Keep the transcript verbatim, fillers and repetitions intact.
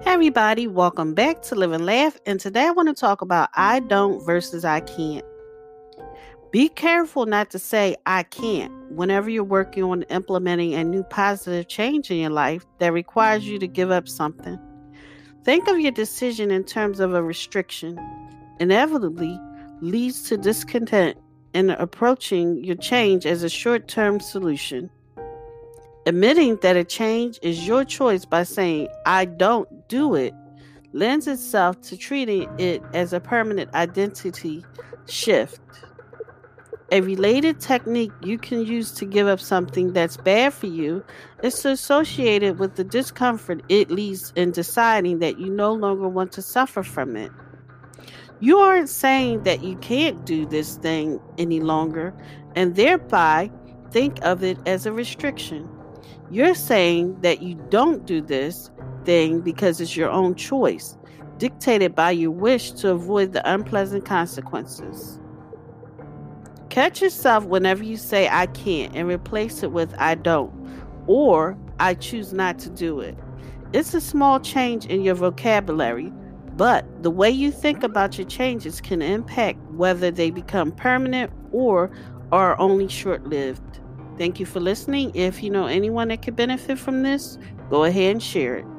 Hey everybody, welcome back to Live and Laugh, and today I want to talk about I don't versus I can't. Be careful not to say I can't whenever you're working on implementing a new positive change in your life that requires you to give up something. Think of your decision in terms of a restriction. Inevitably leads to discontent and approaching your change as a short-term solution. Admitting that a change is your choice by saying, I don't do it, lends itself to treating it as a permanent identity shift. A related technique you can use to give up something that's bad for you is to associate it with the discomfort it leaves in deciding that you no longer want to suffer from it. You aren't saying that you can't do this thing any longer, and thereby think of it as a restriction. You're saying that you don't do this thing because it's your own choice, dictated by your wish to avoid the unpleasant consequences. Catch yourself whenever you say I can't and replace it with I don't or I choose not to do it. It's a small change in your vocabulary, but the way you think about your changes can impact whether they become permanent or are only short-lived. Thank you for listening. If you know anyone that could benefit from this, go ahead and share it.